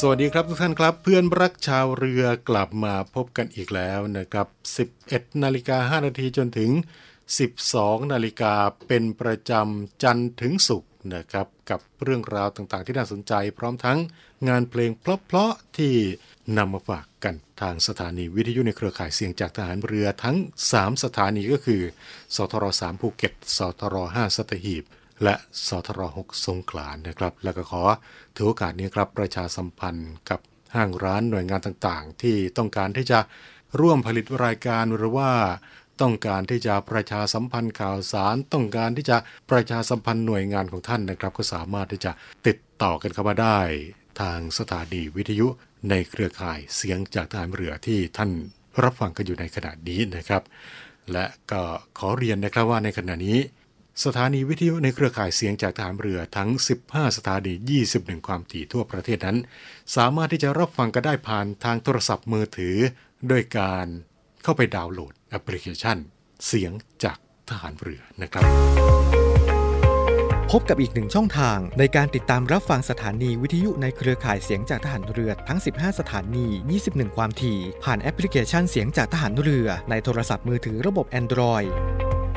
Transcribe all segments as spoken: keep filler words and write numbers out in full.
สวัสดีครับทุกท่านครับเพื่อนรักชาวเรือกลับมาพบกันอีกแล้วนะครับ สิบเอ็ดนาฬิกาห้านาที จนถึง สิบสองนาฬิกาเป็นประจำจันทร์ถึงศุกร์นะครับกับเรื่องราวต่างๆที่น่าสนใจพร้อมทั้งงานเพลงเพลาะๆที่นำมาฝากกันทางสถานีวิทยุในเครือข่ายเสียงจากทหารเรือทั้งสามสถานีก็คือสทรสามภูเก็ตสทรห้าสัตหีบและสทรหกสงขลานะครับแล้วก็ขอถือโอกาสนี้ครับประชาสัมพันธ์กับห้างร้านหน่วยงานต่างๆที่ต้องการที่จะร่วมผลิตรายการหรือว่าต้องการที่จะประชาสัมพันธ์ข่าวสารต้องการที่จะประชาสัมพันธ์หน่วยงานของท่านนะครับก็สามารถที่จะติดต่อกันเข้ามาได้ทางสถานีวิทยุในเครือข่ายเสียงจากทหารเรือที่ท่านรับฟังกันอยู่ในขณะนี้นะครับและก็ขอเรียนนะครับว่าในขณะนี้สถานีวิทยุในเครือข่ายเสียงจากทหารเรือทั้งสิบห้าสถานียี่สิบเอ็ดความถี่ทั่วประเทศนั้นสามารถที่จะรับฟังกันได้ผ่านทางโทรศัพท์มือถือด้วยการ เข้าไปดาวน์โหลดแอปพลิเคชันเสียงจากทหารเรือนะครับพบกับอีกหนึ่งช่องทางในการติดตามรับฟังสถานีวิทยุในเครือข่ายเสียงจากทหารเรือทั้งสิบห้าสถานียี่สิบเอ็ดความถี่ผ่านแอปพลิเคชันเสียงจากทหารเรือในโทรศัพท์มือถือระบบ Android เ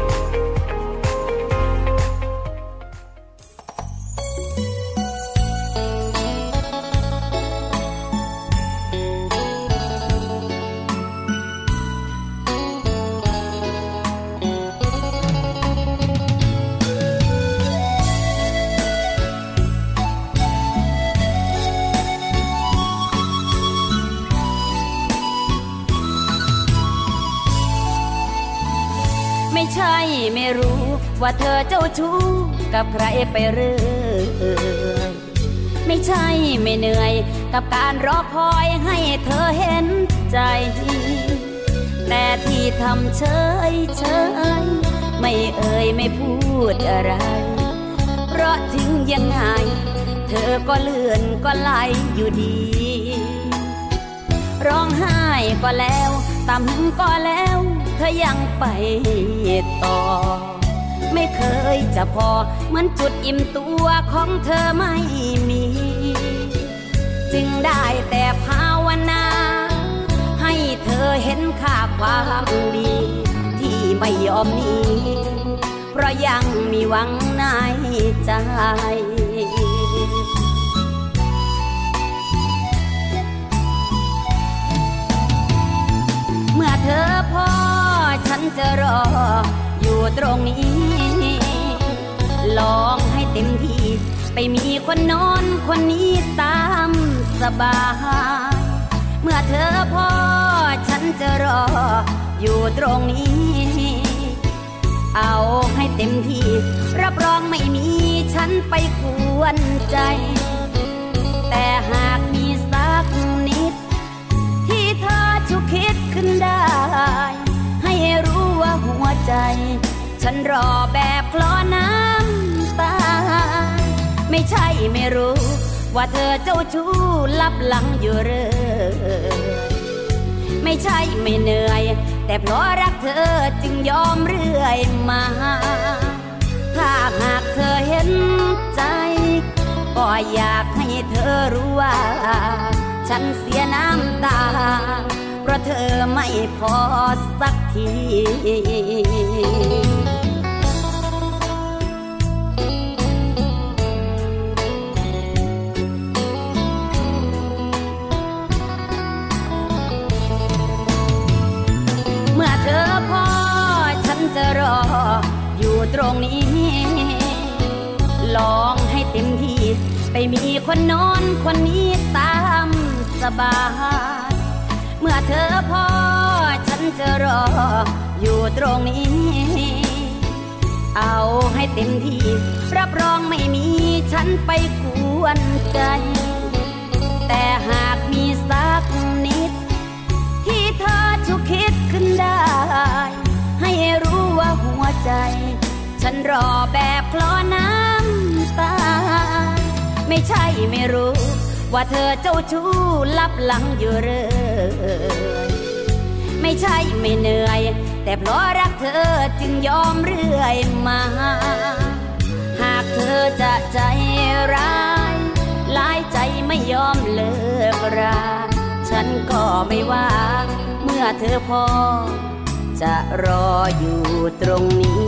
ไม่รู้ว่าเธอเจ้าชู้กับใครไปเรื่อยไม่ใช่ไม่เหนื่อยกับการรอคอยให้เธอเห็นใจแต่ที่ทำเฉยเฉยไม่เอ่ยไม่พูดอะไรเพราะถึงยังไงเธอก็เลื่อนก็ไหลอยู่ดีร้องไห้ก็แล้วตำก็แล้วเธอยังไปต่อไม่เคยจะพอเหมือนจุดอิ่มตัวของเธอไม่มีจึงได้แต่ภาวนาให้เธอเห็นค่าความดีที่ไม่ยอมหนีเพราะยังมีหวังในใจเมื่อเธอพอฉันจะรออยู่ตรงนี้ลองให้เต็มที่ไปมีคนนอนคนนี้ตามสบายเมื่อเธอพอฉันจะรออยู่ตรงนี้เอาให้เต็มที่รับรองไม่มีฉันไปกวนใจแต่หากมีสักนิดที่เธอจะคิดขึ้นได้ให้รู้ว่าหัวใจฉันรอแบบคลอน้ำตาไม่ใช่ไม่รู้ว่าเธอเจ้าชู้ลับหลังอยู่เรื่อยไม่ใช่ไม่เหนื่อยแต่เพราะรักเธอจึงยอมเรื่อยมาถ้าหากเธอเห็นใจก็อยากให้เธอรู้ว่าฉันเสียน้ำตาเพราะเธอไม่พอสักทีเมื่อเธอพอฉันจะรออยู่ตรงนี้ลองให้เต็มที่ไปมีคนนอนคนนี้ตามสบายเมื่อเธอพอฉันจะรออยู่ตรงนี้เอาให้เต็มที่รับรองไม่มีฉันไปกวนใจแต่หากมีสักนิดที่เธอจะคิดขึ้นได้ให้รู้ว่าหัวใจฉันรอแบบคลอน้ำตาไม่ใช่ไม่รู้ว่าเธอเจ้าชู้ลับหลังอยู่เรื่อยไม่ใช่ไม่เหนื่อยแต่เพราะรักเธอจึงยอมเรื่อยมาหากเธอจะใจร้ายหลายใจไม่ยอมเลิกราฉันก็ไม่ว่าเมื่อเธอพอจะรออยู่ตรงนี้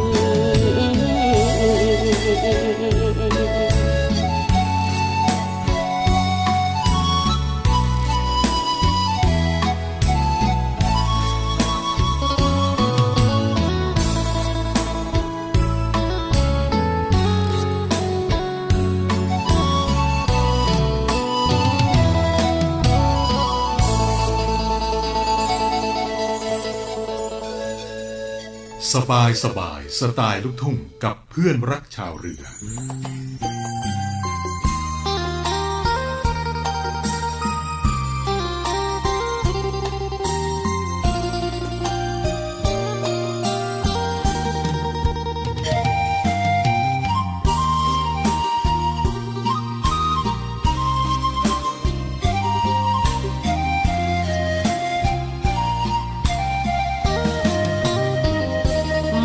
สบายสบายสไตล์ลูกทุ่งกับเพื่อนรักชาวเรือ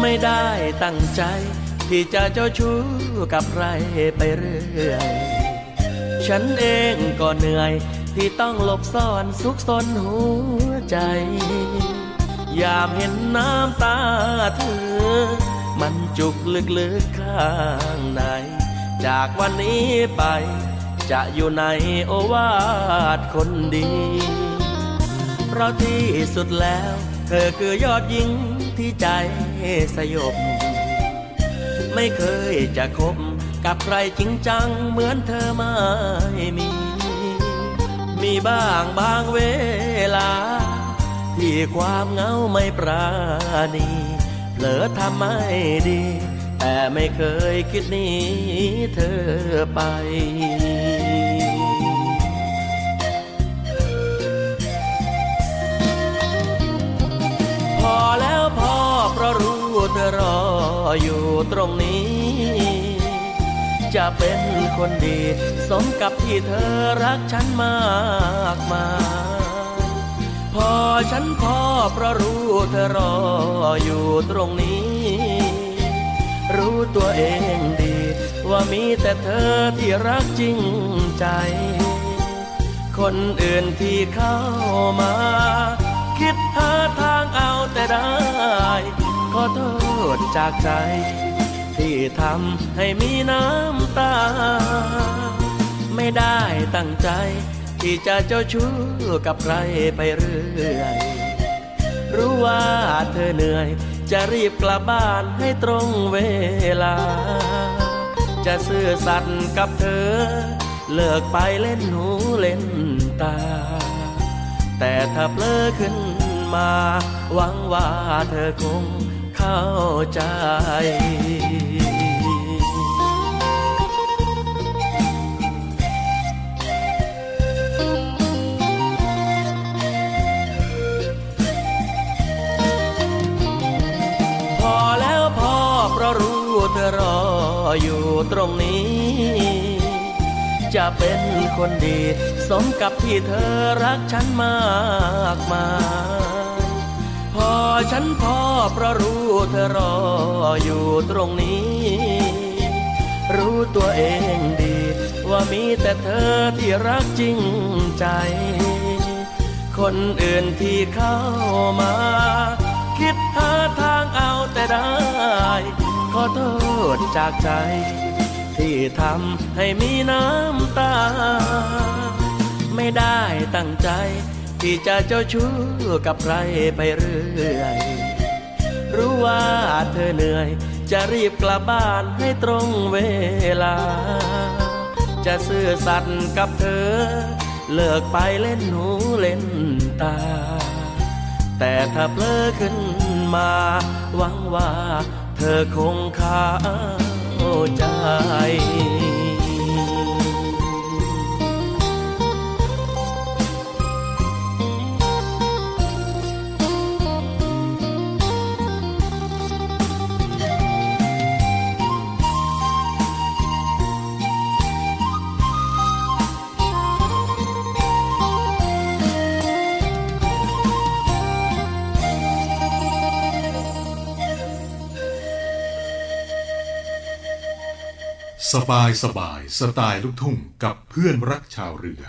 ไม่ได้ตั้งใจที่จะเจ้าชู้กับใครไปเรื่อยฉันเองก็เหนื่อยที่ต้องหลบซ่อนซุกซนหัวใจยามเห็นน้ำตาเธอมันจุกลึกๆข้างในจากวันนี้ไปจะอยู่ในโอวาทคนดีเพราะที่สุดแล้วเธอคือยอดหญิงที่ใจสยบไม่เคยจะคบกับใครจริงจังเหมือนเธอไม่มีมีบ้างบางเวลาที่ความเหงาไม่ปราณีเผลอทำไม่ดีแต่ไม่เคยคิดหนีเธอไปพอแล้วพอเพราะรู้เธอรออยู่ตรงนี้จะเป็นคนดีสมกับที่เธอรักฉันมากมายพอฉันพอเพราะรู้เธอรออยู่ตรงนี้รู้ตัวเองดีว่ามีแต่เธอที่รักจริงใจคนอื่นที่เข้ามาคิดหาทางเอาแต่ได้ขอโทษจากใจที่ทำให้มีน้ำตาไม่ได้ตั้งใจที่จะเจ้าชู้กับใครไปเรื่อยรู้ว่าเธอเหนื่อยจะรีบกลับบ้านให้ตรงเวลาจะซื่อสัตย์กับเธอเลิกไปเล่นหูเล่นตาแต่ถ้าเผลอขึ้นมาหวังว่าเธอคงเข้าใจพอแล้วพอเพราะรู้เธอรออยู่ตรงนี้จะเป็นคนดีสมกับที่เธอรักฉันมากมายพอฉันพอเพราะรู้เธอรออยู่ตรงนี้รู้ตัวเองดีว่ามีแต่เธอที่รักจริงใจคนอื่นที่เข้ามาคิดหาทางเอาแต่ได้ขอโทษจากใจที่ทำให้มีน้ำตาไม่ได้ตั้งใจที่จะเจ้าชู้กับใครไปเรื่อยรู้ว่าเธอเหนื่อยจะรีบกลับบ้านให้ตรงเวลาจะซื่อสัตย์กับเธอเลิกไปเล่นหูเล่นตาแต่ถ้าเผลอขึ้นมาหวังว่าเธอคงเข้าใจสบายสบายสไตล์ลูกทุ่งกับเพื่อนรักชาวเรือ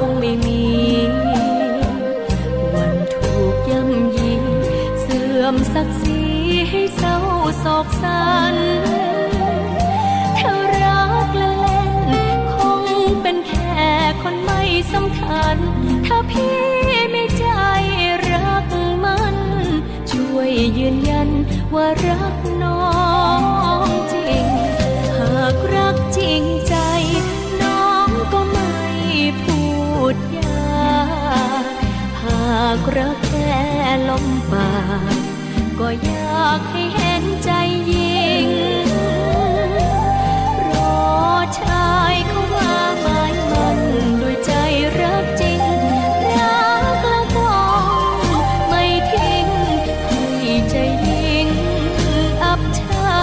คงไม่มีวันทุก ลื่อมศักดิ์ศรีให้เศร้าโศกสันเธอรักและเล่นคงเป็นแค่คนไม่สำคัญถ้าพี่ไม่ใจรักมันช่วยยืนยันว่ารักน้องจริงหากรักจริงใจน้องก็ไม่พูดยากหากรักแค่ลมปากก็อยากให้เห็นใจยิ่งรอชายเขาว่าหมายมันด้วยใจรักจริงรักและต้องไม่ทิ้งให้ใจยิ่งอับเช้า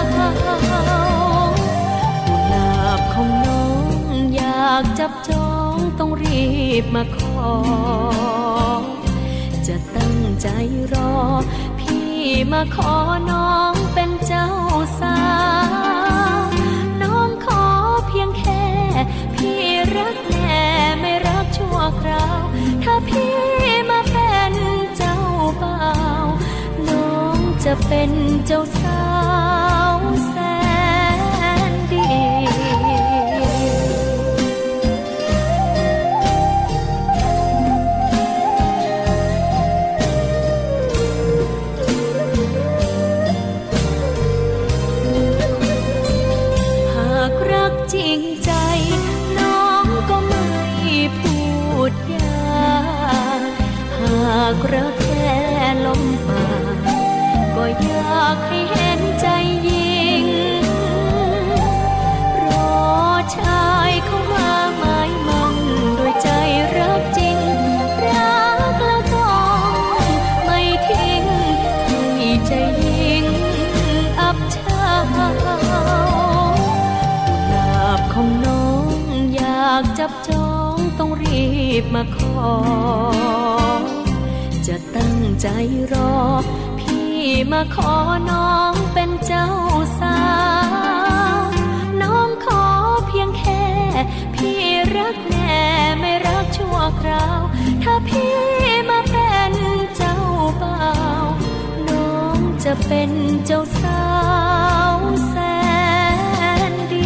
กุหลาบของน้องอยากจับจองต้องรีบมาขอจะตั้งใจรอมาขอน้องเป็นเจ้าสาวน้องขอเพียงแค่พี่รักแน่ไม่รักชั่วคราวถ้าพี่มาเป็นเจ้าบ่าวน้องจะเป็นเจ้าสาวแสนดีจริงใจน้องก็ไม่พูดยากหากรักแค่ลมปากก็อยากให้เห็นใจยิ่งรอชายเขาว่าหมายมั่นโดยใจรักจริงรักแล้วต้องไม่ทิ้งให้ใจยิ่งอับเช้าของน้องอยากจับจองต้องรีบมาขอจะตั้งใจรอพี่มาขอน้องเป็นเจ้าสาวน้องขอเพียงแค่พี่รักแน่ไม่รักชั่วคราวถ้าพี่มาเป็นเจ้าบ่าวน้องจะเป็นเจ้าสาวแสนดี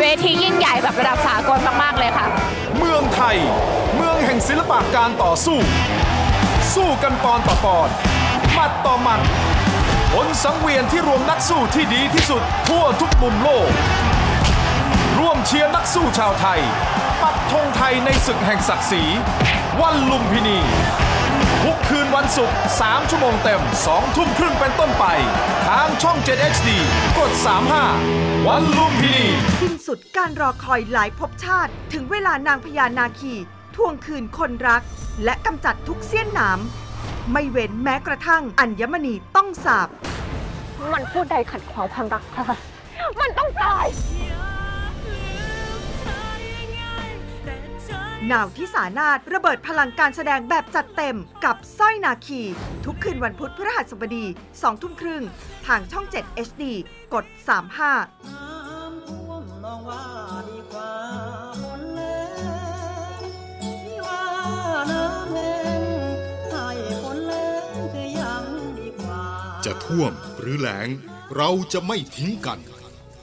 เวทียิ่งใหญ่แบบระดับสากลมากๆเลยค่ะเมืองไทยเมืองแห่งศิลปะการต่อสู้สู้กันปอนต่อปอนหมัดต่อหมัดบนสังเวียนที่รวมนักสู้ที่ดีที่สุดทั่วทุกมุมโลกร่วมเชียร์นักสู้ชาวไทยปักธงไทยในศึกแห่งศักดิ์ศรีวันลุมพินีทุกคืนวันศุกร์สามชั่วโมงเต็มสองทุ่มครึ่งเป็นต้นไปทางช่องเจ็ด เอช ดี กดสามสิบห้าวันลุมพินีสิ้นสุดการรอคอยหลายภพชาติถึงเวลานางพญานาคีทวงคืนคนรักและกำจัดทุกเสี้ยนหนามไม่เว้นแม้กระทั่งอัญมณีต้องสาปมันพูดใดขัดขวางความรักค่ะมันต้องตายหนาวที่สานาทระเบิดพลังการแสดงแบบจัดเต็มกับสร้อยนาคีทุกคืนวันพุธพฤหัสบดีสองทุ่มครึ่งทางช่องเจ็ด เอช ดี กดสามสิบห้าจะท่วมหรือแหลงเราจะไม่ทิ้งกัน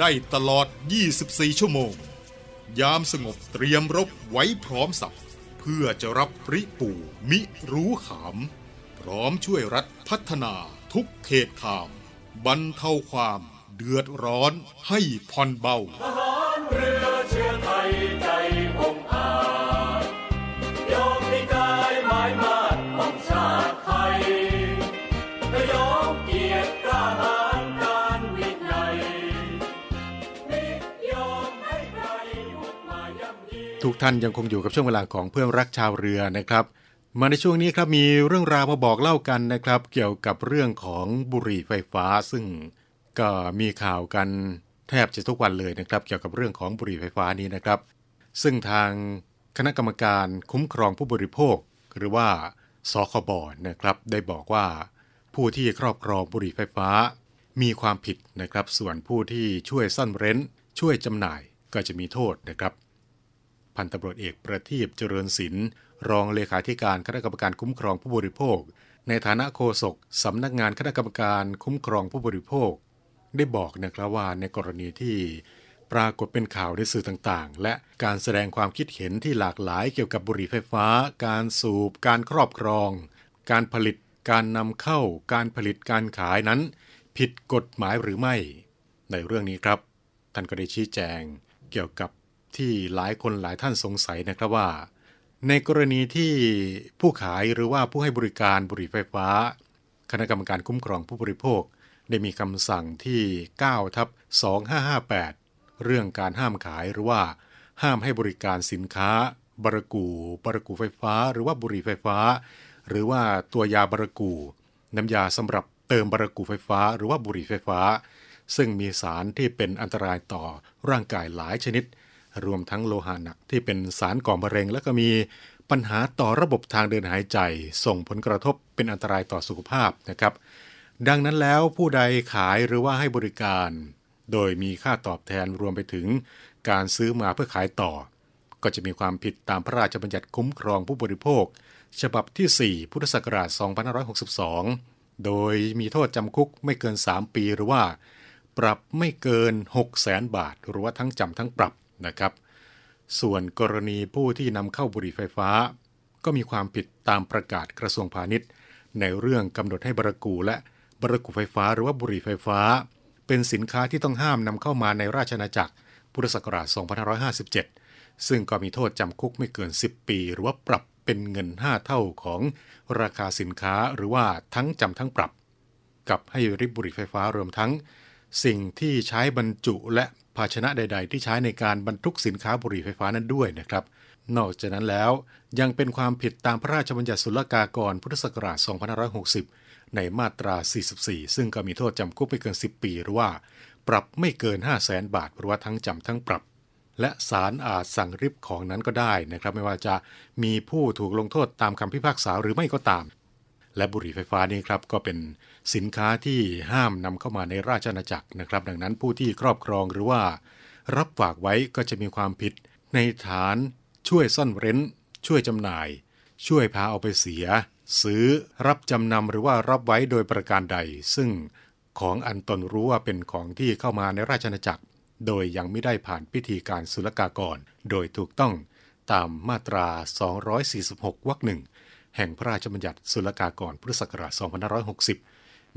ได้ตลอดยี่สิบสี่ชั่วโมงยามสงบเตรียมรบไว้พร้อมสับเพื่อจะรับริปูมิรู้ขามพร้อมช่วยรัฐพัฒนาทุกเขตขามบรรเทาความเดือดร้อนให้ผ่อนเบาทหารเรือเชื้อไทยใจองอาจยอมมีกายหมายมาดของชาติไทยและยอมเกียรติทหารการวินัยไม่ยอมให้ใครบุกมาย่ำยีทุกท่านยังคงอยู่กับช่วงเวลาของเพื่อนรักชาวเรือนะครับมาในช่วงนี้ครับมีเรื่องราวมาบอกเล่ากันนะครับเกี่ยวกับเรื่องของบุหรี่ไฟฟ้าซึ่งก็มีข่าวกันแทบจะทุกวันเลยนะครับเกี่ยวกับเรื่องของบุหรี่ไฟฟ้านี้นะครับซึ่งทางคณะกรรมการคุ้มครองผู้บริโภคหรือว่าสคบนะครับได้บอกว่าผู้ที่ครอบครองบุหรี่ไฟฟ้ามีความผิดนะครับส่วนผู้ที่ช่วยซ่อนเร้นช่วยจำหน่ายก็จะมีโทษนะครับพันตำรวจเอกประทีปเจริญศิลป์รองเลขาธิการคณะกรรมการคุ้มครองผู้บริโภคในฐานะโฆษกสำนักงานคณะกรรมการคุ้มครองผู้บริโภคได้บอกนะครับว่าในกรณีที่ปรากฏเป็นข่าวในสื่อต่างๆและการแสดงความคิดเห็นที่หลากหลายเกี่ยวกับบุหรี่ไฟฟ้าการสูบการครอบครองการผลิตการนำเข้าการผลิตการขายนั้นผิดกฎหมายหรือไม่ในเรื่องนี้ครับท่านก็ได้ชี้แจงเกี่ยวกับที่หลายคนหลายท่านสงสัยนะครับว่าในกรณีที่ผู้ขายหรือว่าผู้ให้บริการบุหรี่ไฟฟ้าคณะกรรมการคุ้มครองผู้บริโภคได้มีคำสั่งที่ เก้าทับสองห้าห้าแปด เรื่องการห้ามขายหรือว่าห้ามให้บริการสินค้าบารากูบารากูไฟฟ้าหรือว่าบุหรี่ไฟฟ้าหรือว่าตัวยาบารากูน้ำยาสำหรับเติมบารากูไฟฟ้าหรือว่าบุหรี่ไฟฟ้าซึ่งมีสารที่เป็นอันตรายต่อร่างกายหลายชนิดรวมทั้งโลหะหนักที่เป็นสารก่อมะเร็งและก็มีปัญหาต่อระบบทางเดินหายใจส่งผลกระทบเป็นอันตรายต่อสุขภาพนะครับดังนั้นแล้วผู้ใดขายหรือว่าให้บริการโดยมีค่าตอบแทนรวมไปถึงการซื้อมาเพื่อขายต่อก็จะมีความผิดตามพระราชบัญญัติคุ้มครองผู้บริโภคฉบับที่สี่พุทธศักราชสองพันห้าร้อยหกสิบสองโดยมีโทษจำคุกไม่เกินสามปีหรือว่าปรับไม่เกิน หกแสน บาทหรือว่าทั้งจำทั้งปรับนะครับส่วนกรณีผู้ที่นำเข้าบุหรี่ไฟฟ้าก็มีความผิดตามประกาศกระทรวงพาณิชย์ในเรื่องกำหนดให้บารากูและบารากูไฟฟ้าหรือว่าบุหรี่ไฟฟ้าเป็นสินค้าที่ต้องห้ามนำเข้ามาในราชอาณาจักรพุทธศักราชสองพันห้าร้อยห้าสิบเจ็ดซึ่งก็มีโทษจำคุกไม่เกินสิบปีหรือว่าปรับเป็นเงินห้าเท่าของราคาสินค้าหรือว่าทั้งจำทั้งปรับกับให้ริบบุหรี่ไฟฟ้ารวมทั้งสิ่งที่ใช้บรรจุและภาชนะใดๆที่ใช้ในการบรรทุกสินค้าบุหรี่ไฟฟ้านั้นด้วยนะครับนอกจากนั้นแล้วยังเป็นความผิดตามพระราชบัญญัติศุลกากรพุทธศักราชสองพันห้าร้อยหกสิบในมาตราสี่สิบสี่ซึ่งก็มีโทษจำคุกไม่เกินสิบปีหรือว่าปรับไม่เกิน ห้าแสน บาทหรือว่าทั้งจำทั้งปรับและศาลอาจสั่งริบของนั้นก็ได้นะครับไม่ว่าจะมีผู้ถูกลงโทษตามคำพิพากษาหรือไม่ก็ตามและบุหรี่ไฟฟ้านี้ครับก็เป็นสินค้าที่ห้ามนำเข้ามาในราชอาณาจักรนะครับดังนั้นผู้ที่ครอบครองหรือว่ารับฝากไว้ก็จะมีความผิดในฐานช่วยซ่อนเร้นช่วยจำหน่ายช่วยพาเอาไปเสียซื้อรับจำนำหรือว่ารับไว้โดยประการใดซึ่งของอันตนรู้ว่าเป็นของที่เข้ามาในราชอาณาจักรโดยยังไม่ได้ผ่านพิธีการศุลกากรโดยถูกต้องตามมาตราสองร้อยสี่สิบหกวรรคหนึ่งแห่งพระราชบัญญัติศุลกากรพุทธศักราชสองพันห้าร้อยหกสิบ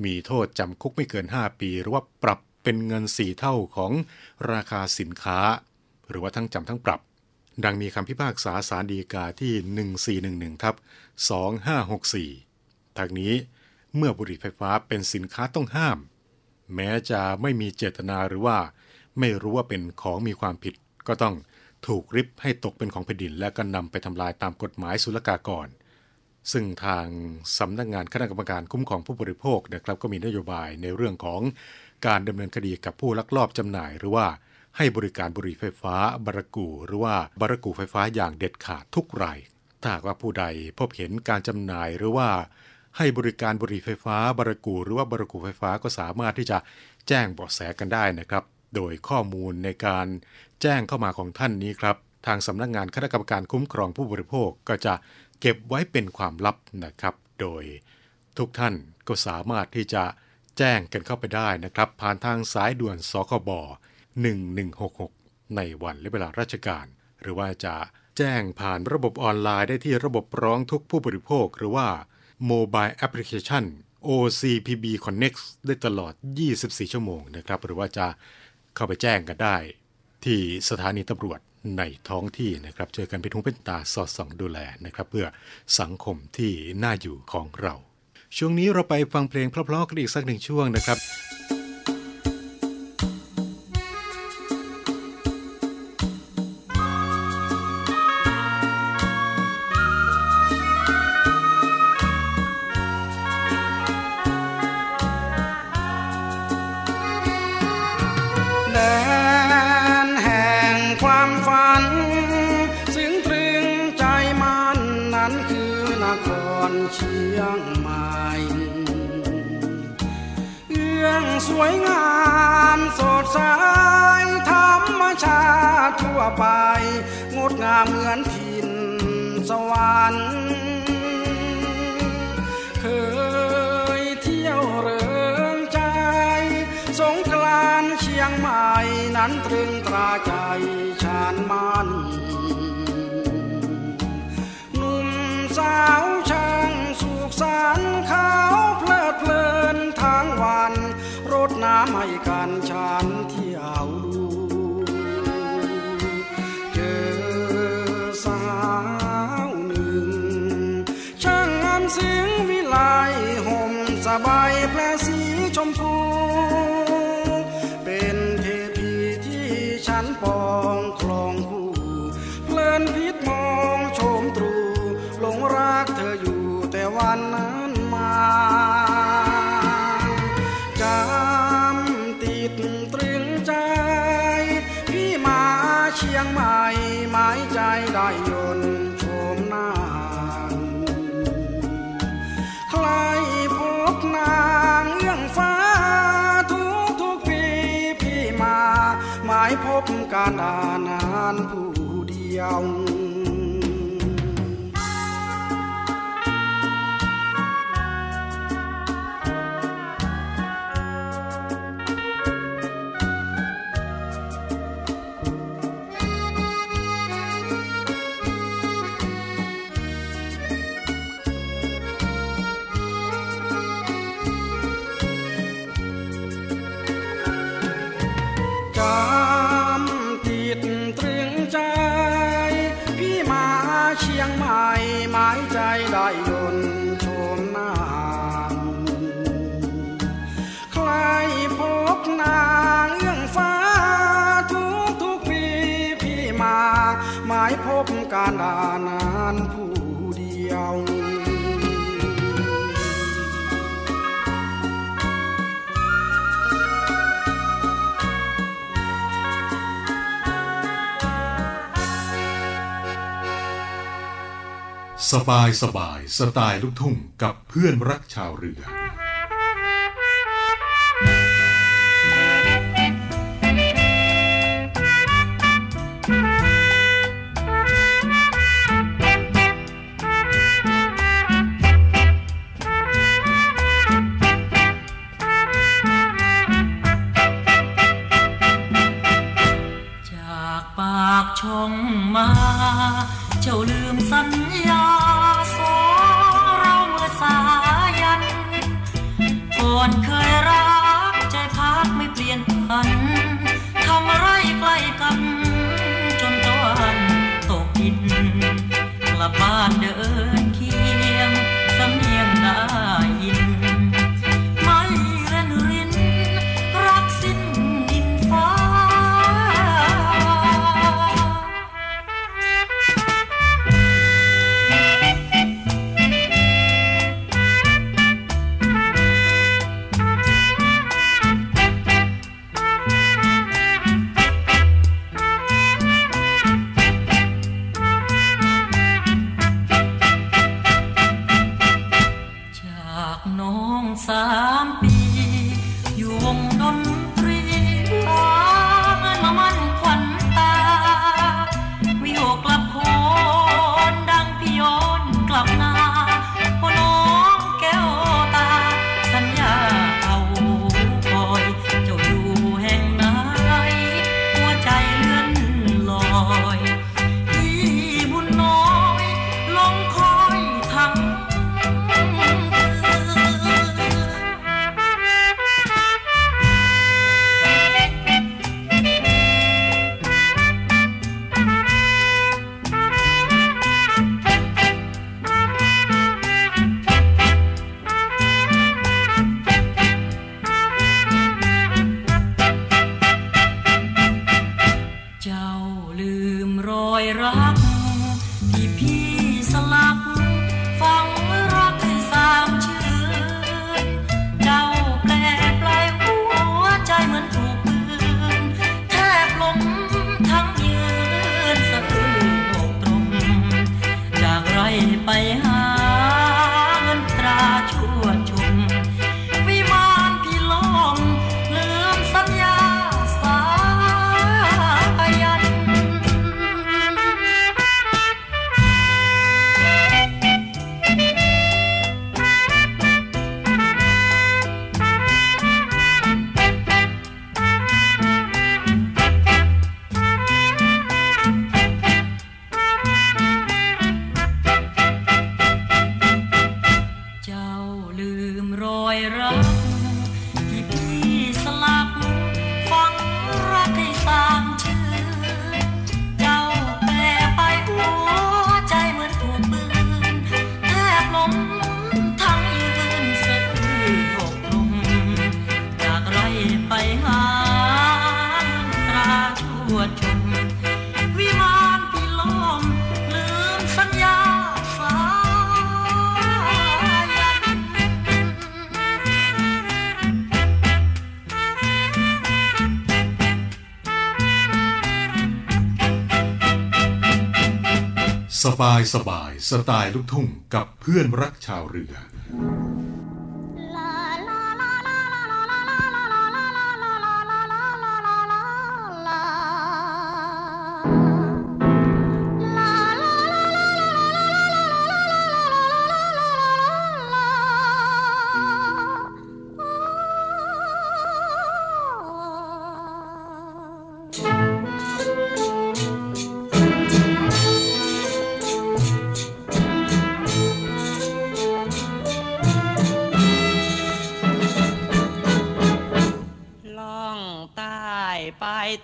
มีโทษจำคุกไม่เกินห้าปีหรือว่าปรับเป็นเงินสี่เท่าของราคาสินค้าหรือว่าทั้งจำทั้งปรับดังมีคำพิพากษาศาลฎีกาที่ หนึ่งสี่หนึ่งหนึ่งทับสองห้าหกสี่ ทางนี้เมื่อบุหรี่ไฟฟ้าเป็นสินค้าต้องห้ามแม้จะไม่มีเจตนาหรือว่าไม่รู้ว่าเป็นของมีความผิดก็ต้องถูกริบให้ตกเป็นของแผ่นดินและก็นำไปทำลายตามกฎหมายศุลกากรซึ่งทางสำนักงานคณะกรรมการคุ้มครองผู้บริโภคนะครับก็มีนโยบายในเรื่องของการดำเนินคดีกับผู้ลักลอบจำหน่ายหรือว่าให้บริการบุหรี่ไฟฟ้าบารากูหรือว่าบารากูไฟฟ้าอย่างเด็ดขาดทุกรายถ้าหากว่าผู้ใดพบเห็นการจำหน่ายหรือว่า ให้บริการบุหรี่ไฟฟ้าบารากูหรือว่าบารากูไฟฟ้าก็สามารถที่จะแจ้งเบาะแสกันได้นะครับโดยข้อมูลในการแจ้งเข้ามาของท่านนี้ครับทางสำนักงานคณะกรรมการคุ้มครองผู้บริโภคก็จะเก็บไว้เป็นความลับนะครับโดยทุกท่านก็สามารถที่จะแจ้งกันเข้าไปได้นะครับผ่านทางสายด่วนสคบหนึ่งหนึ่งหกหกในวันและเวลาราชการหรือว่าจะแจ้งผ่านระบบออนไลน์ได้ที่ระบบร้องทุกข์ผู้บริโภคหรือว่า Mobile Application โอ ซี พี บี Connect ได้ตลอดยี่สิบสี่ชั่วโมงนะครับหรือว่าจะเข้าไปแจ้งกันได้ที่สถานีตำรวจในท้องที่นะครับช่วยกันเป็นหูเป็นตาสอดส่องดูแลนะครับเพื่อสังคมที่น่าอยู่ของเราช่วงนี้เราไปฟังเพลงเพราะๆกันอีกสักหนึ่งช่วงนะครับสวยงามสดใสธรรมชาติทั่วไปงดงามเหมือนทินสวรรค์เคยเที่ยวเริงใจสงกรานต์เชียงใหม่นั้นตรึงตราใจชาญมันหนุ่มสาวช่างสุขสันต์ขาวเพลิดเพลินทั้งวันรดน้ำให้กันฉันเที่ยวดูเจอสาวหนึ่งช่างงามเสียงวิไลห่มสบายแพรสีชมพูเป็นเทพีที่ฉันปองคลองคู่เพลินพิษมองชมตรูหลงรักเธออยู่แต่วันนั้นมาได้ยนชมนางใครพบนางเอื้องฟ้าทุกทุกปีพี่มาหมายพบการดานานผู้เดียวการดานานผู้เดียวสบายสบายสไตล์ลูกทุ่งกับเพื่อนรักชาวเรือลืมสัญญาสองเราเมื่อสายัน สบายสบายสไตล์ลูกทุ่งกับเพื่อนรักชาวเรือ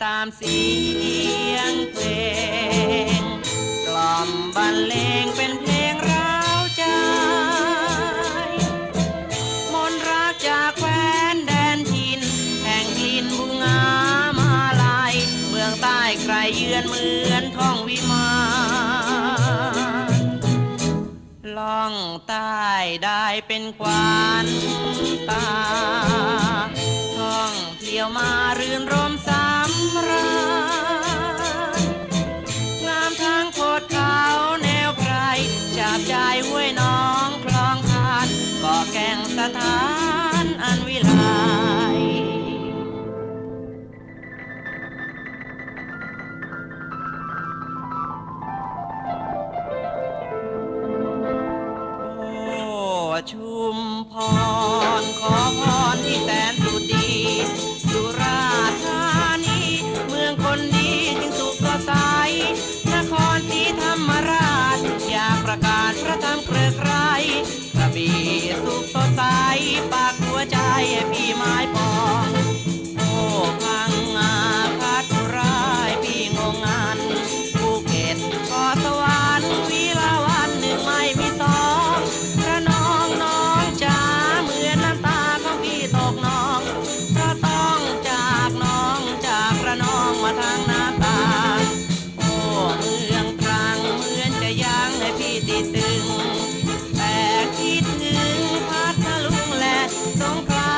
ตามเสียงเพลงกล่อมบรรเลงเป็นเพลงร้าวใจมนต์รักจากแคว้นแดนทินแห่งกลิ่นบุงามาลายเมืองใต้ใครเยือนเหมือนท้องวิมานล่องใต้ได้เป็นควันตาท่องเที่ยวมารื่นรมสำราญงามทางโคตรเขาแนวไพรจับใจห้วยน้องคลองทานเกาะแก่งสถานอันวิไลโอ้ชุมพรขอพรที่แสนสุดดีสุราษฎร์ธานีเมืองคนดีจึงสุขใสนครศรีธรรมราชอยากประกาศพระธรรมเกลือไกรกระบี่สุขใสปากหัวใจพี่ไม้ปองโอ้พังงาพัทยาพี่งงงันภูเก็ตขอสวรรค์วิลาวันหนึ่งไม่มีสองพระน้องน้องจ๋าเหมือนน้ำตาของพี่ตกน้องมาทางหน้าตาโอ้เมืองตรังเหมือนจะยั้งให้พี่ติดตึงแต่คิดถึงพัทลุงและสงขลา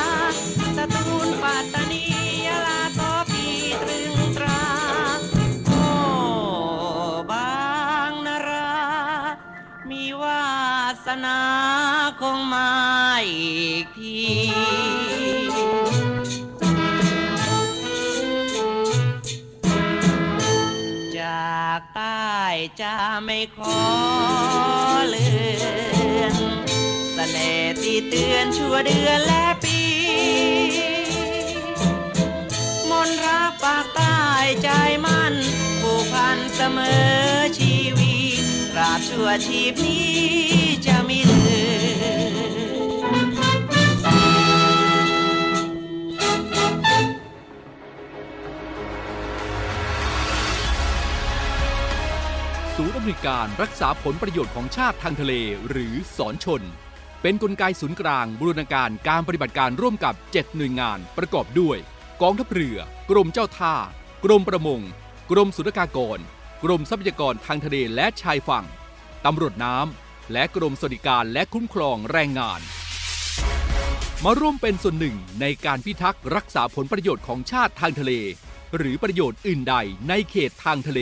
สตูลปัตตานียะลาต่อพี่ตรึงตราโอ้บางนารามีวาสนาคงมาอีกทีจากใต้จะไม่ขอเลือนเสน่ห์ที่เตือนชั่วเดือนและปีมนต์รักปากใต้ใจมันผูกพันเสมอชีวีตราบชั่วชีพนี้จะไม่ลืมศูนย์อำนวยการรักษาผลประโยชน์ของชาติทางทะเลหรือศรชนเป็นกลไกศูนย์กลางบูรณาการการปฏิบัติการร่วมกับเจ็ดหน่วยงานประกอบด้วยกองทัพเรือกรมเจ้าท่ากรมประมงกรมศุลกากรกรมทรัพยากรทางทะเลและชายฝั่งตำรวจน้ำและกรมสวัสดิการและคุ้มครองแรงงานมาร่วมเป็นส่วนหนึ่งในการพิทักษ์รักษาผลประโยชน์ของชาติทางทะเลหรือประโยชน์อื่นใดในเขตทางทะเล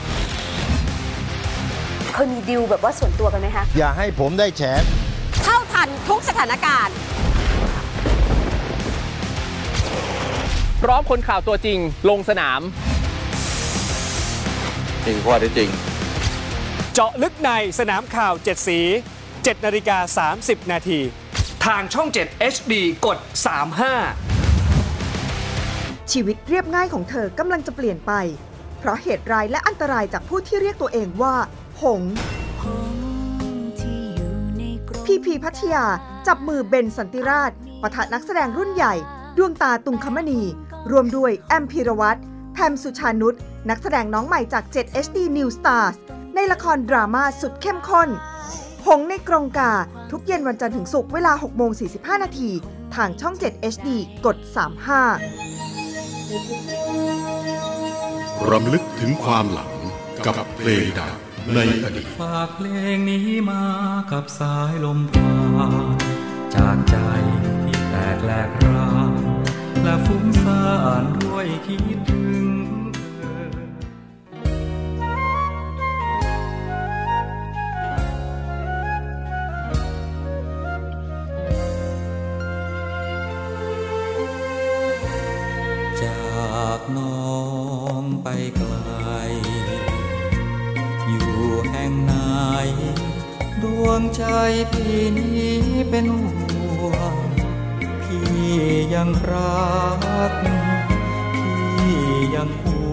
เคยมีดิวแบบว่าส่วนตัวกันไหมคะอย่าให้ผมได้แฉเท่าทันทุกสถานการณ์พร้อมคนข่าวตัวจริงลงสนามจริงข้อที่จริงเจาะลึกในสนามข่าวเจ็ดสีเจ็ดนาฬิกาสามสิบนาทีทางช่องเจ็ด เอช ดี กดสามสิบห้าชีวิตเรียบง่ายของเธอกำลังจะเปลี่ยนไปเพราะเหตุร้ายและอันตรายจากผู้ที่เรียกตัวเองว่าหงส์พีพีพัทยาจับมือเบนสันติราชปะทะนักแสดงรุ่นใหญ่ดวงตาตุงคมณีรวมด้วยแอมพีรวัตรแพมสุชานุชนักแสดงน้องใหม่จากเจ็ด เอช ดี New Stars ในละครดราม่าสุดเข้มข้นหงส์ในกรงกาทุกเย็นวันจันทร์ถึงศุกร์เวลา หกโมงสี่สิบห้า นาทีทางช่องเจ็ด เอช ดี กด สามสิบห้ารำลึกถึงความหลังกับเพลงดังในอดีตฝากเพลงนี้มากับสายลมผ่านจากใจที่แตกแหลกร้าวและฟุ้งซ่านด้วยคิดถึงจากน้องไปไกลอยู่แห่งไหนดวงใจพี่นี้เป็นห่วงพี่ยังรักพี่ยังห่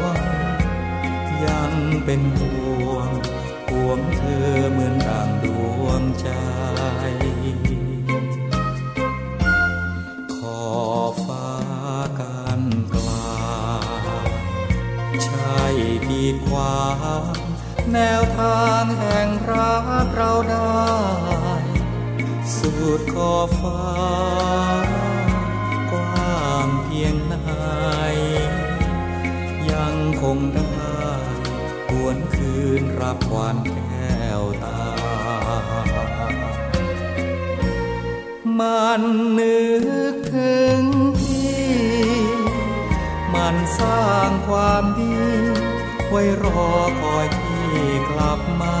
วงยังเป็นห่วงห่วงเธอเหมือนดังดวงใจขอฟ้ากันกลางใช่กีดขวางแนวทางแห่งรักเราได้สุดขอบฟ้ากว้างเพียงไหนยังคงได้หวนคืนรับขวัญแก้วตามันนึกถึงพี่มันสร้างความดีไว้รอคอยพี่กลับมา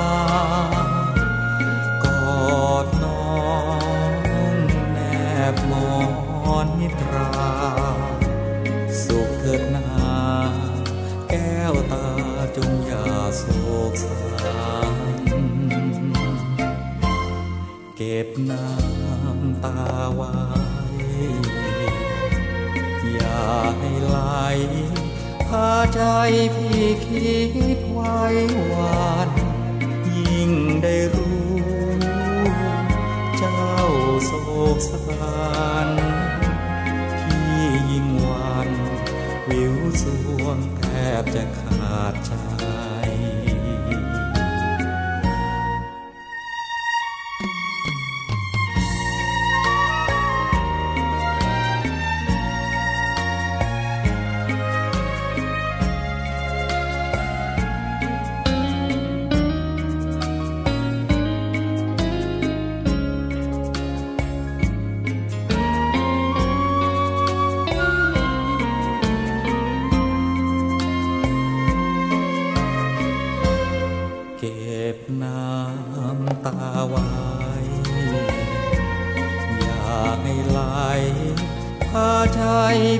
กอดน้องแนบหมอนนิทราสุขเถิดหนาแก้วตาจงอย่าโศกสารเก็บน้ำตาไว้อย่าให้ไหลพาใจพี่คิดไว้หวานยิ่งได้รู้เจ้าโศกสารพี่ยิ่งหวานวิวสวงแทบจะขาดใจ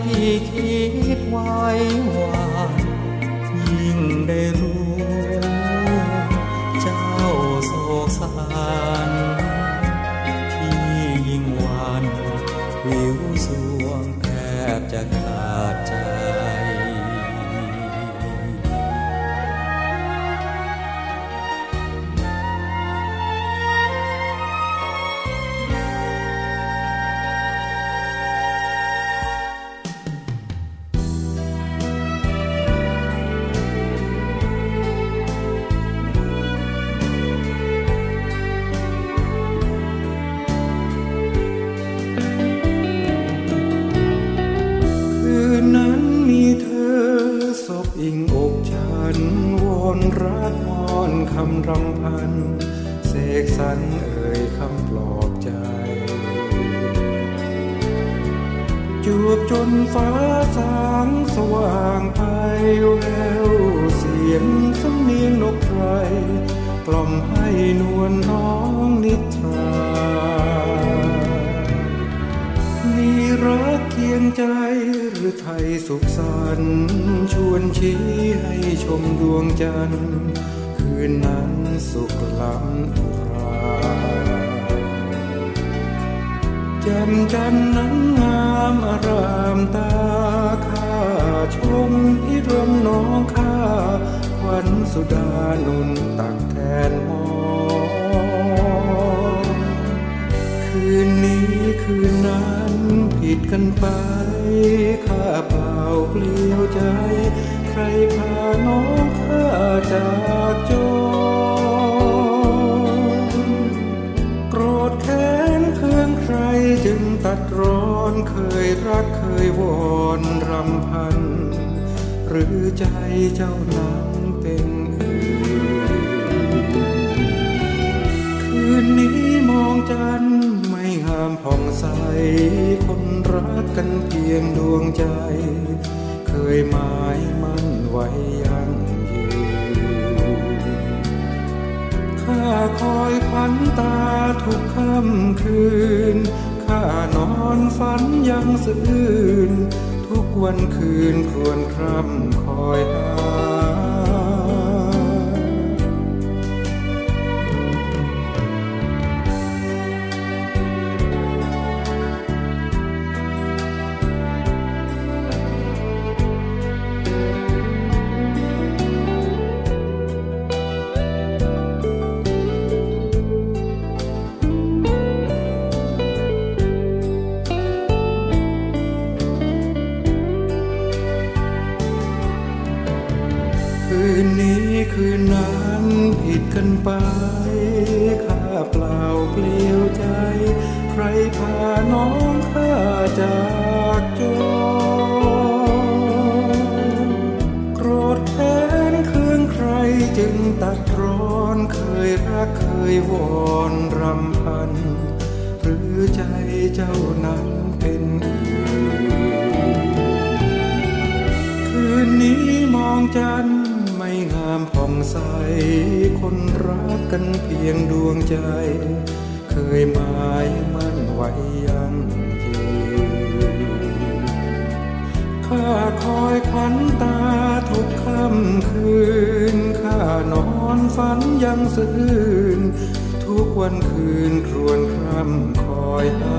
พี่คิดไว้ว่ายิ่งได้รู้เจ้าโศกสารที่ยิ่งหวานวิวสวงแทบจะขาดใจรำพันเสกสรรเอ่ยคำปลอบใจจูบจนฟ้าสางสว่างไปแววเสียงสำเนียงนกไพรกล่อมให้นวลน้องนิทรามีรักเคียงใจหรือไทยสุขสันต์ชวนชี้ให้ชมดวงจันทร์คืนนั้นสุขล้ำอุราแจ่มจันทร์นั้นงามอร่ามตาข้าชมที่รวมน้องข้าขวัญสุดานุนตักแทนมองคืนนี้คืนนั้นผิดกันไป ข้าเปล่าเปลี่ยวใจใครพาน้องข้าจากจนโกรธแค้นเคืองใครจึงตัดร้อนเคยรักเคยวอนรำพันหรือใจเจ้านั้นเป็นคืนนี้มองจันทร์ไม่งามผ่องใสคนรักกันเพียงดวงใจเคยหมายมั่นไว้ยังยืนข้าคอยขวัญตาทุกค่ำคืนข้านอนฝันยังซื่นทุกวันคืนครวญคร่ำคอยหาคืนนั้นผิดกันไปข้าเปล่าเปลี่ยวใจใครพาน้องข้าจากจนโกรธแค้นเคืองใครจึงตัดร้อนเคยรักเคยวอนรำพันหรือใจเจ้านั้นเป็นคืนนี้มองจันทร์ไม่งามผ่องใสคนรักกันเพียงดวงใจเคยหมายมั่นไว้ยังยืนข้าคอยขวัญตาทุกค่ำคืนข้านอนฝันยังซื่นทุกวันคืนครวญคร่ำคอยหา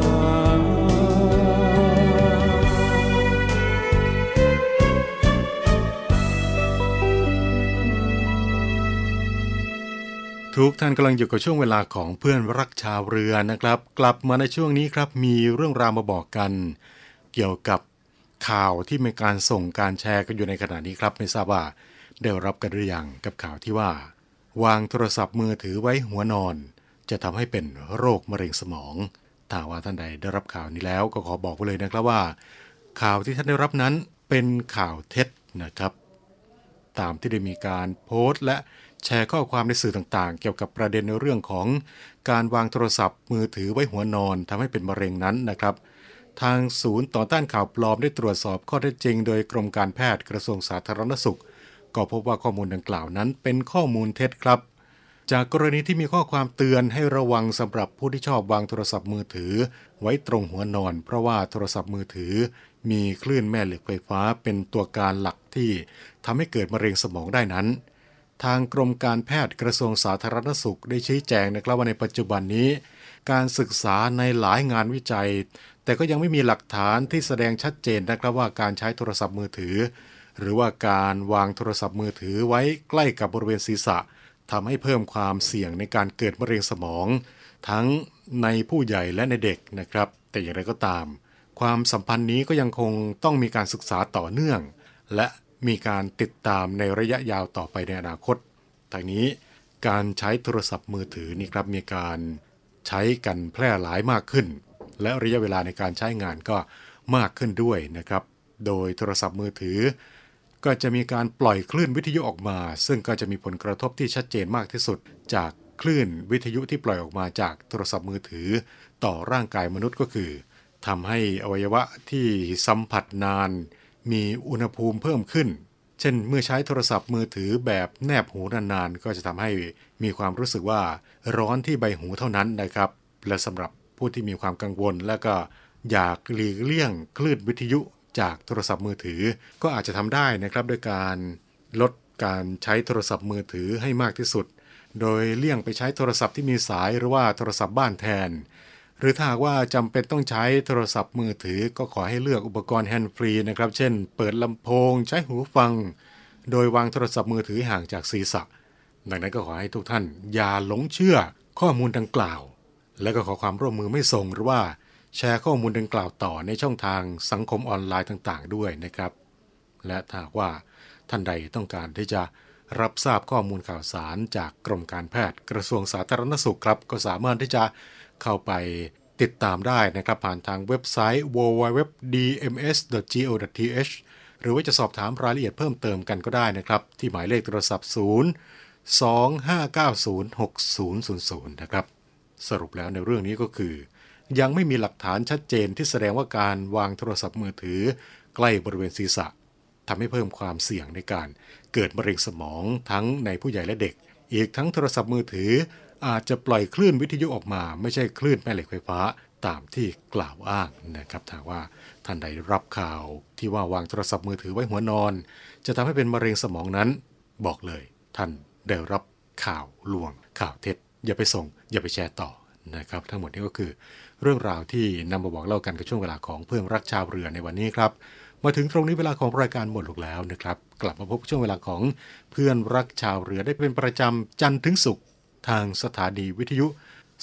ทุกท่านกำลังอยู่กับช่วงเวลาของเพื่อนรักชาวเรือนะครับกลับมาในช่วงนี้ครับมีเรื่องราวมาบอกกันเกี่ยวกับข่าวที่มีการส่งการแชร์กันอยู่ในขณะนี้ครับไม่ทราบว่าได้รับกันหรือยังกับข่าวที่ว่าวางโทรศัพท์มือถือไว้หัวนอนจะทำให้เป็นโรคมะเร็งสมองถ้าว่าท่านใดได้รับข่าวนี้แล้วก็ขอบอกไว้เลยนะครับว่าข่าวที่ท่านได้รับนั้นเป็นข่าวเท็จนะครับตามที่ได้มีการโพสต์และแชร์ข้อความในสื่อต่างๆเกี่ยวกับประเด็นในเรื่องของการวางโทรศัพท์มือถือไว้หัวนอนทำให้เป็นมะเร็งนั้นนะครับทางศูนย์ต่อต้านข่าวปลอมได้ตรวจสอบข้อเท็จจริงโดยกรมการแพทย์กระทรวงสาธารณสุขก็พบว่าข้อมูลดังกล่าวนั้นเป็นข้อมูลเท็จครับจากกรณีที่มีข้อความเตือนให้ระวังสำหรับผู้ที่ชอบวางโทรศัพท์มือถือไว้ตรงหัวนอนเพราะว่าโทรศัพท์มือถือมีคลื่นแม่เหล็กไฟฟ้าเป็นตัวการหลักที่ทำให้เกิดมะเร็งสมองได้นั้นทางกรมการแพทย์กระทรวงสาธารณสุขได้ชี้แจงนะครับว่าในปัจจุบันนี้การศึกษาในหลายงานวิจัยแต่ก็ยังไม่มีหลักฐานที่แสดงชัดเจนนะครับว่าการใช้โทรศัพท์มือถือหรือว่าการวางโทรศัพท์มือถือไว้ใกล้กับบริเวณศีรษะทำให้เพิ่มความเสี่ยงในการเกิดมะเร็งสมองทั้งในผู้ใหญ่และในเด็กนะครับแต่อย่างไรก็ตามความสัมพันธ์นี้ก็ยังคงต้องมีการศึกษาต่อเนื่องและมีการติดตามในระยะยาวต่อไปในอนาคตทางนี้การใช้โทรศัพท์มือถือนี่ครับมีการใช้กันแพร่หลายมากขึ้นและระยะเวลาในการใช้งานก็มากขึ้นด้วยนะครับโดยโทรศัพท์มือถือก็จะมีการปล่อยคลื่นวิทยุออกมาซึ่งก็จะมีผลกระทบที่ชัดเจนมากที่สุดจากคลื่นวิทยุที่ปล่อยออกมาจากโทรศัพท์มือถือต่อร่างกายมนุษย์ก็คือทำให้อวัยวะที่สัมผัสนานมีอุณหภูมิเพิ่มขึ้นเช่นเมื่อใช้โทรศัพท์มือถือแบบแนบหูนานๆก็จะทำให้มีความรู้สึกว่าร้อนที่ใบหูเท่านั้นนะครับและสำหรับผู้ที่มีความกังวลและก็อยากหลีกเลี่ยงคลื่นวิทยุจากโทรศัพท์มือถือก็อาจจะทำได้นะครับโดยการลดการใช้โทรศัพท์มือถือให้มากที่สุดโดยเลี่ยงไปใช้โทรศัพท์ที่มีสายหรือว่าโทรศัพท์บ้านแทนหรือถ้าหากว่าจำเป็นต้องใช้โทรศัพท์มือถือก็ขอให้เลือกอุปกรณ์แฮนด์ฟรีนะครับเช่นเปิดลำโพงใช้หูฟังโดยวางโทรศัพท์มือถือห่างจากศีรษะดังนั้นก็ขอให้ทุกท่านอย่าหลงเชื่อข้อมูลดังกล่าวและก็ขอความร่วมมือไม่ส่งหรือว่า แชร์ข้อมูลดังกล่าวต่อในช่องทางสังคมออนไลน์ต่างๆด้วยนะครับและถ้าว่าท่านใดต้องการที่จะรับทราบข้อมูลข่าวสารจากกรมการแพทย์กระทรวงสาธารณสุขครับก็สามารถที่จะเข้าไปติดตามได้นะครับผ่านทางเว็บไซต์ ดับเบิลยู ดับเบิลยู ดับเบิลยู ดอท ดี เอ็ม เอส ดอท จี โอ ดอท ที เอช หรือว่าจะสอบถามรายละเอียดเพิ่มเติมกันก็ได้นะครับที่หมายเลขโทรศัพท์ศูนย์ สอง ห้า เก้า ศูนย์ หก ศูนย์ ศูนย์ ศูนย์นะครับสรุปแล้วในเรื่องนี้ก็คือยังไม่มีหลักฐานชัดเจนที่แสดงว่าการวางโทรศัพท์มือถือใกล้บริเวณศีรษะทำให้เพิ่มความเสี่ยงในการเกิดมะเร็งสมองทั้งในผู้ใหญ่และเด็กอีกทั้งโทรศัพท์มือถืออาจจะปล่อยคลื่นวิทยุออกมาไม่ใช่คลื่นแม่เหล็กไฟฟ้าตามที่กล่าวอ้างนะครับถ้าว่าท่านใดรับข่าวที่ว่าวางโทรศัพท์มือถือไว้หัวนอนจะทำให้เป็นมะเร็งสมองนั้นบอกเลยท่านได้รับข่าวลวงข่าวเท็จอย่าไปส่งอย่าไปแชร์ต่อนะครับทั้งหมดนี้ก็คือเรื่องราวที่นำมาบอกเล่ากันกับช่วงเวลาของเพื่อนรักชาวเรือในวันนี้ครับมาถึงตรงนี้เวลาของรายการหมดลงแล้วนะครับกลับมาพบช่วงเวลาของเพื่อนรักชาวเรือได้เป็นประจำจันทร์ถึงศุกร์ทางสถานีวิทยุ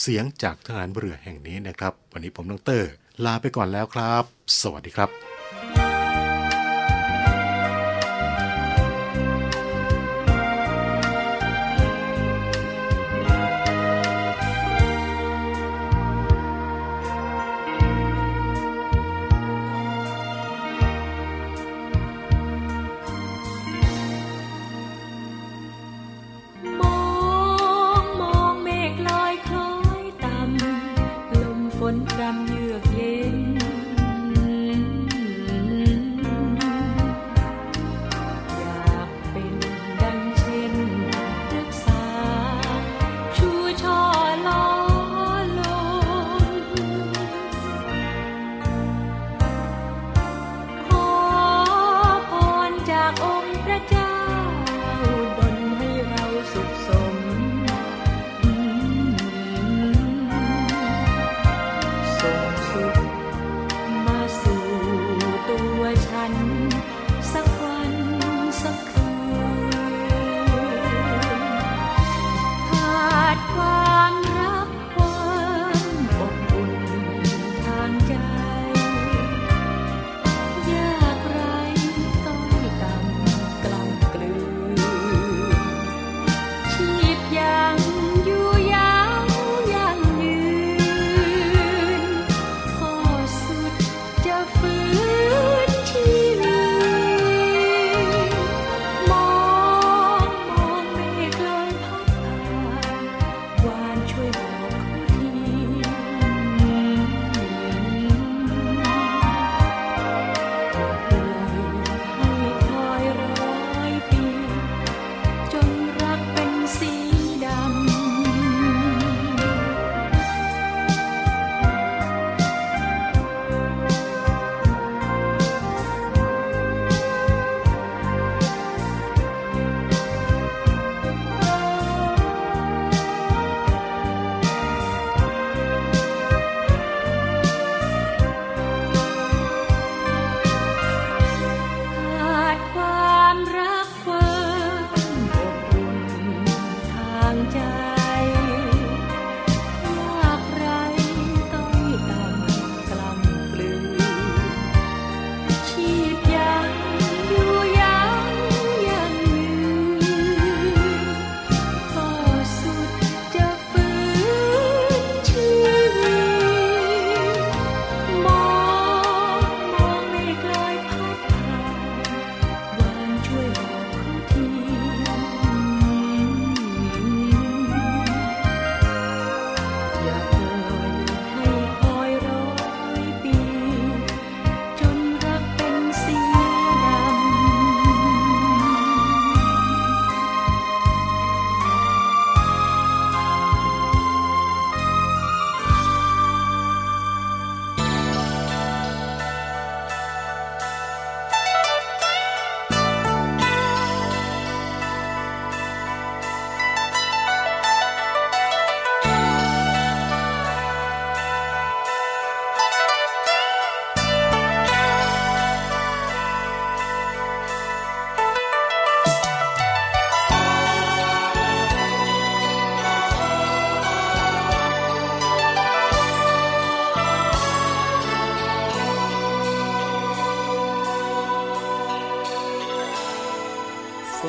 เสียงจากทหารเรือแห่งนี้นะครับวันนี้ผมดร.ลาไปก่อนแล้วครับสวัสดีครับฝนพรำเยือกเย็น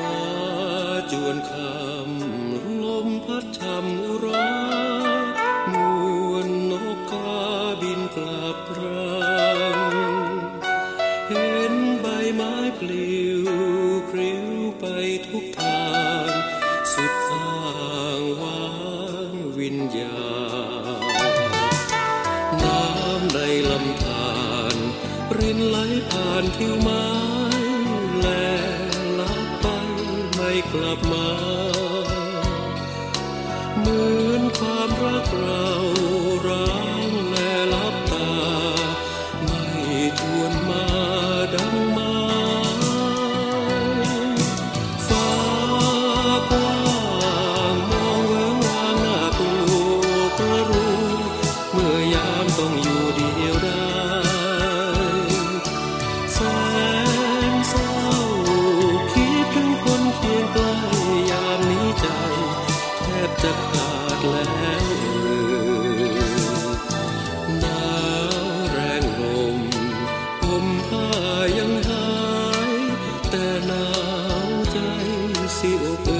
ฟ้าจวนคำลมพัดทำอุรามวลนกกาบินกลับรังเห็นใบไม้ปลิวปลิวไปทุกทางสุดทางวางวิญญาณน้ำในลำธารรินไหลผ่านทิวไม้และลับไปไม่กลับมาเหมือนความรักเราร้างและลับตาไม่ทวนมาดังมาฟ้ากว้างมองเวิ้งวางน่ากลัวกระรูเมื่อยามต้องอยู่เดียวดายแสนเศร้าคิดถึงคนเคียงไกลยามนี้ใจแทบจะขาดแล้วหนาวแรงลมผมผ้ายังหายแต่หนาวใจสิอบ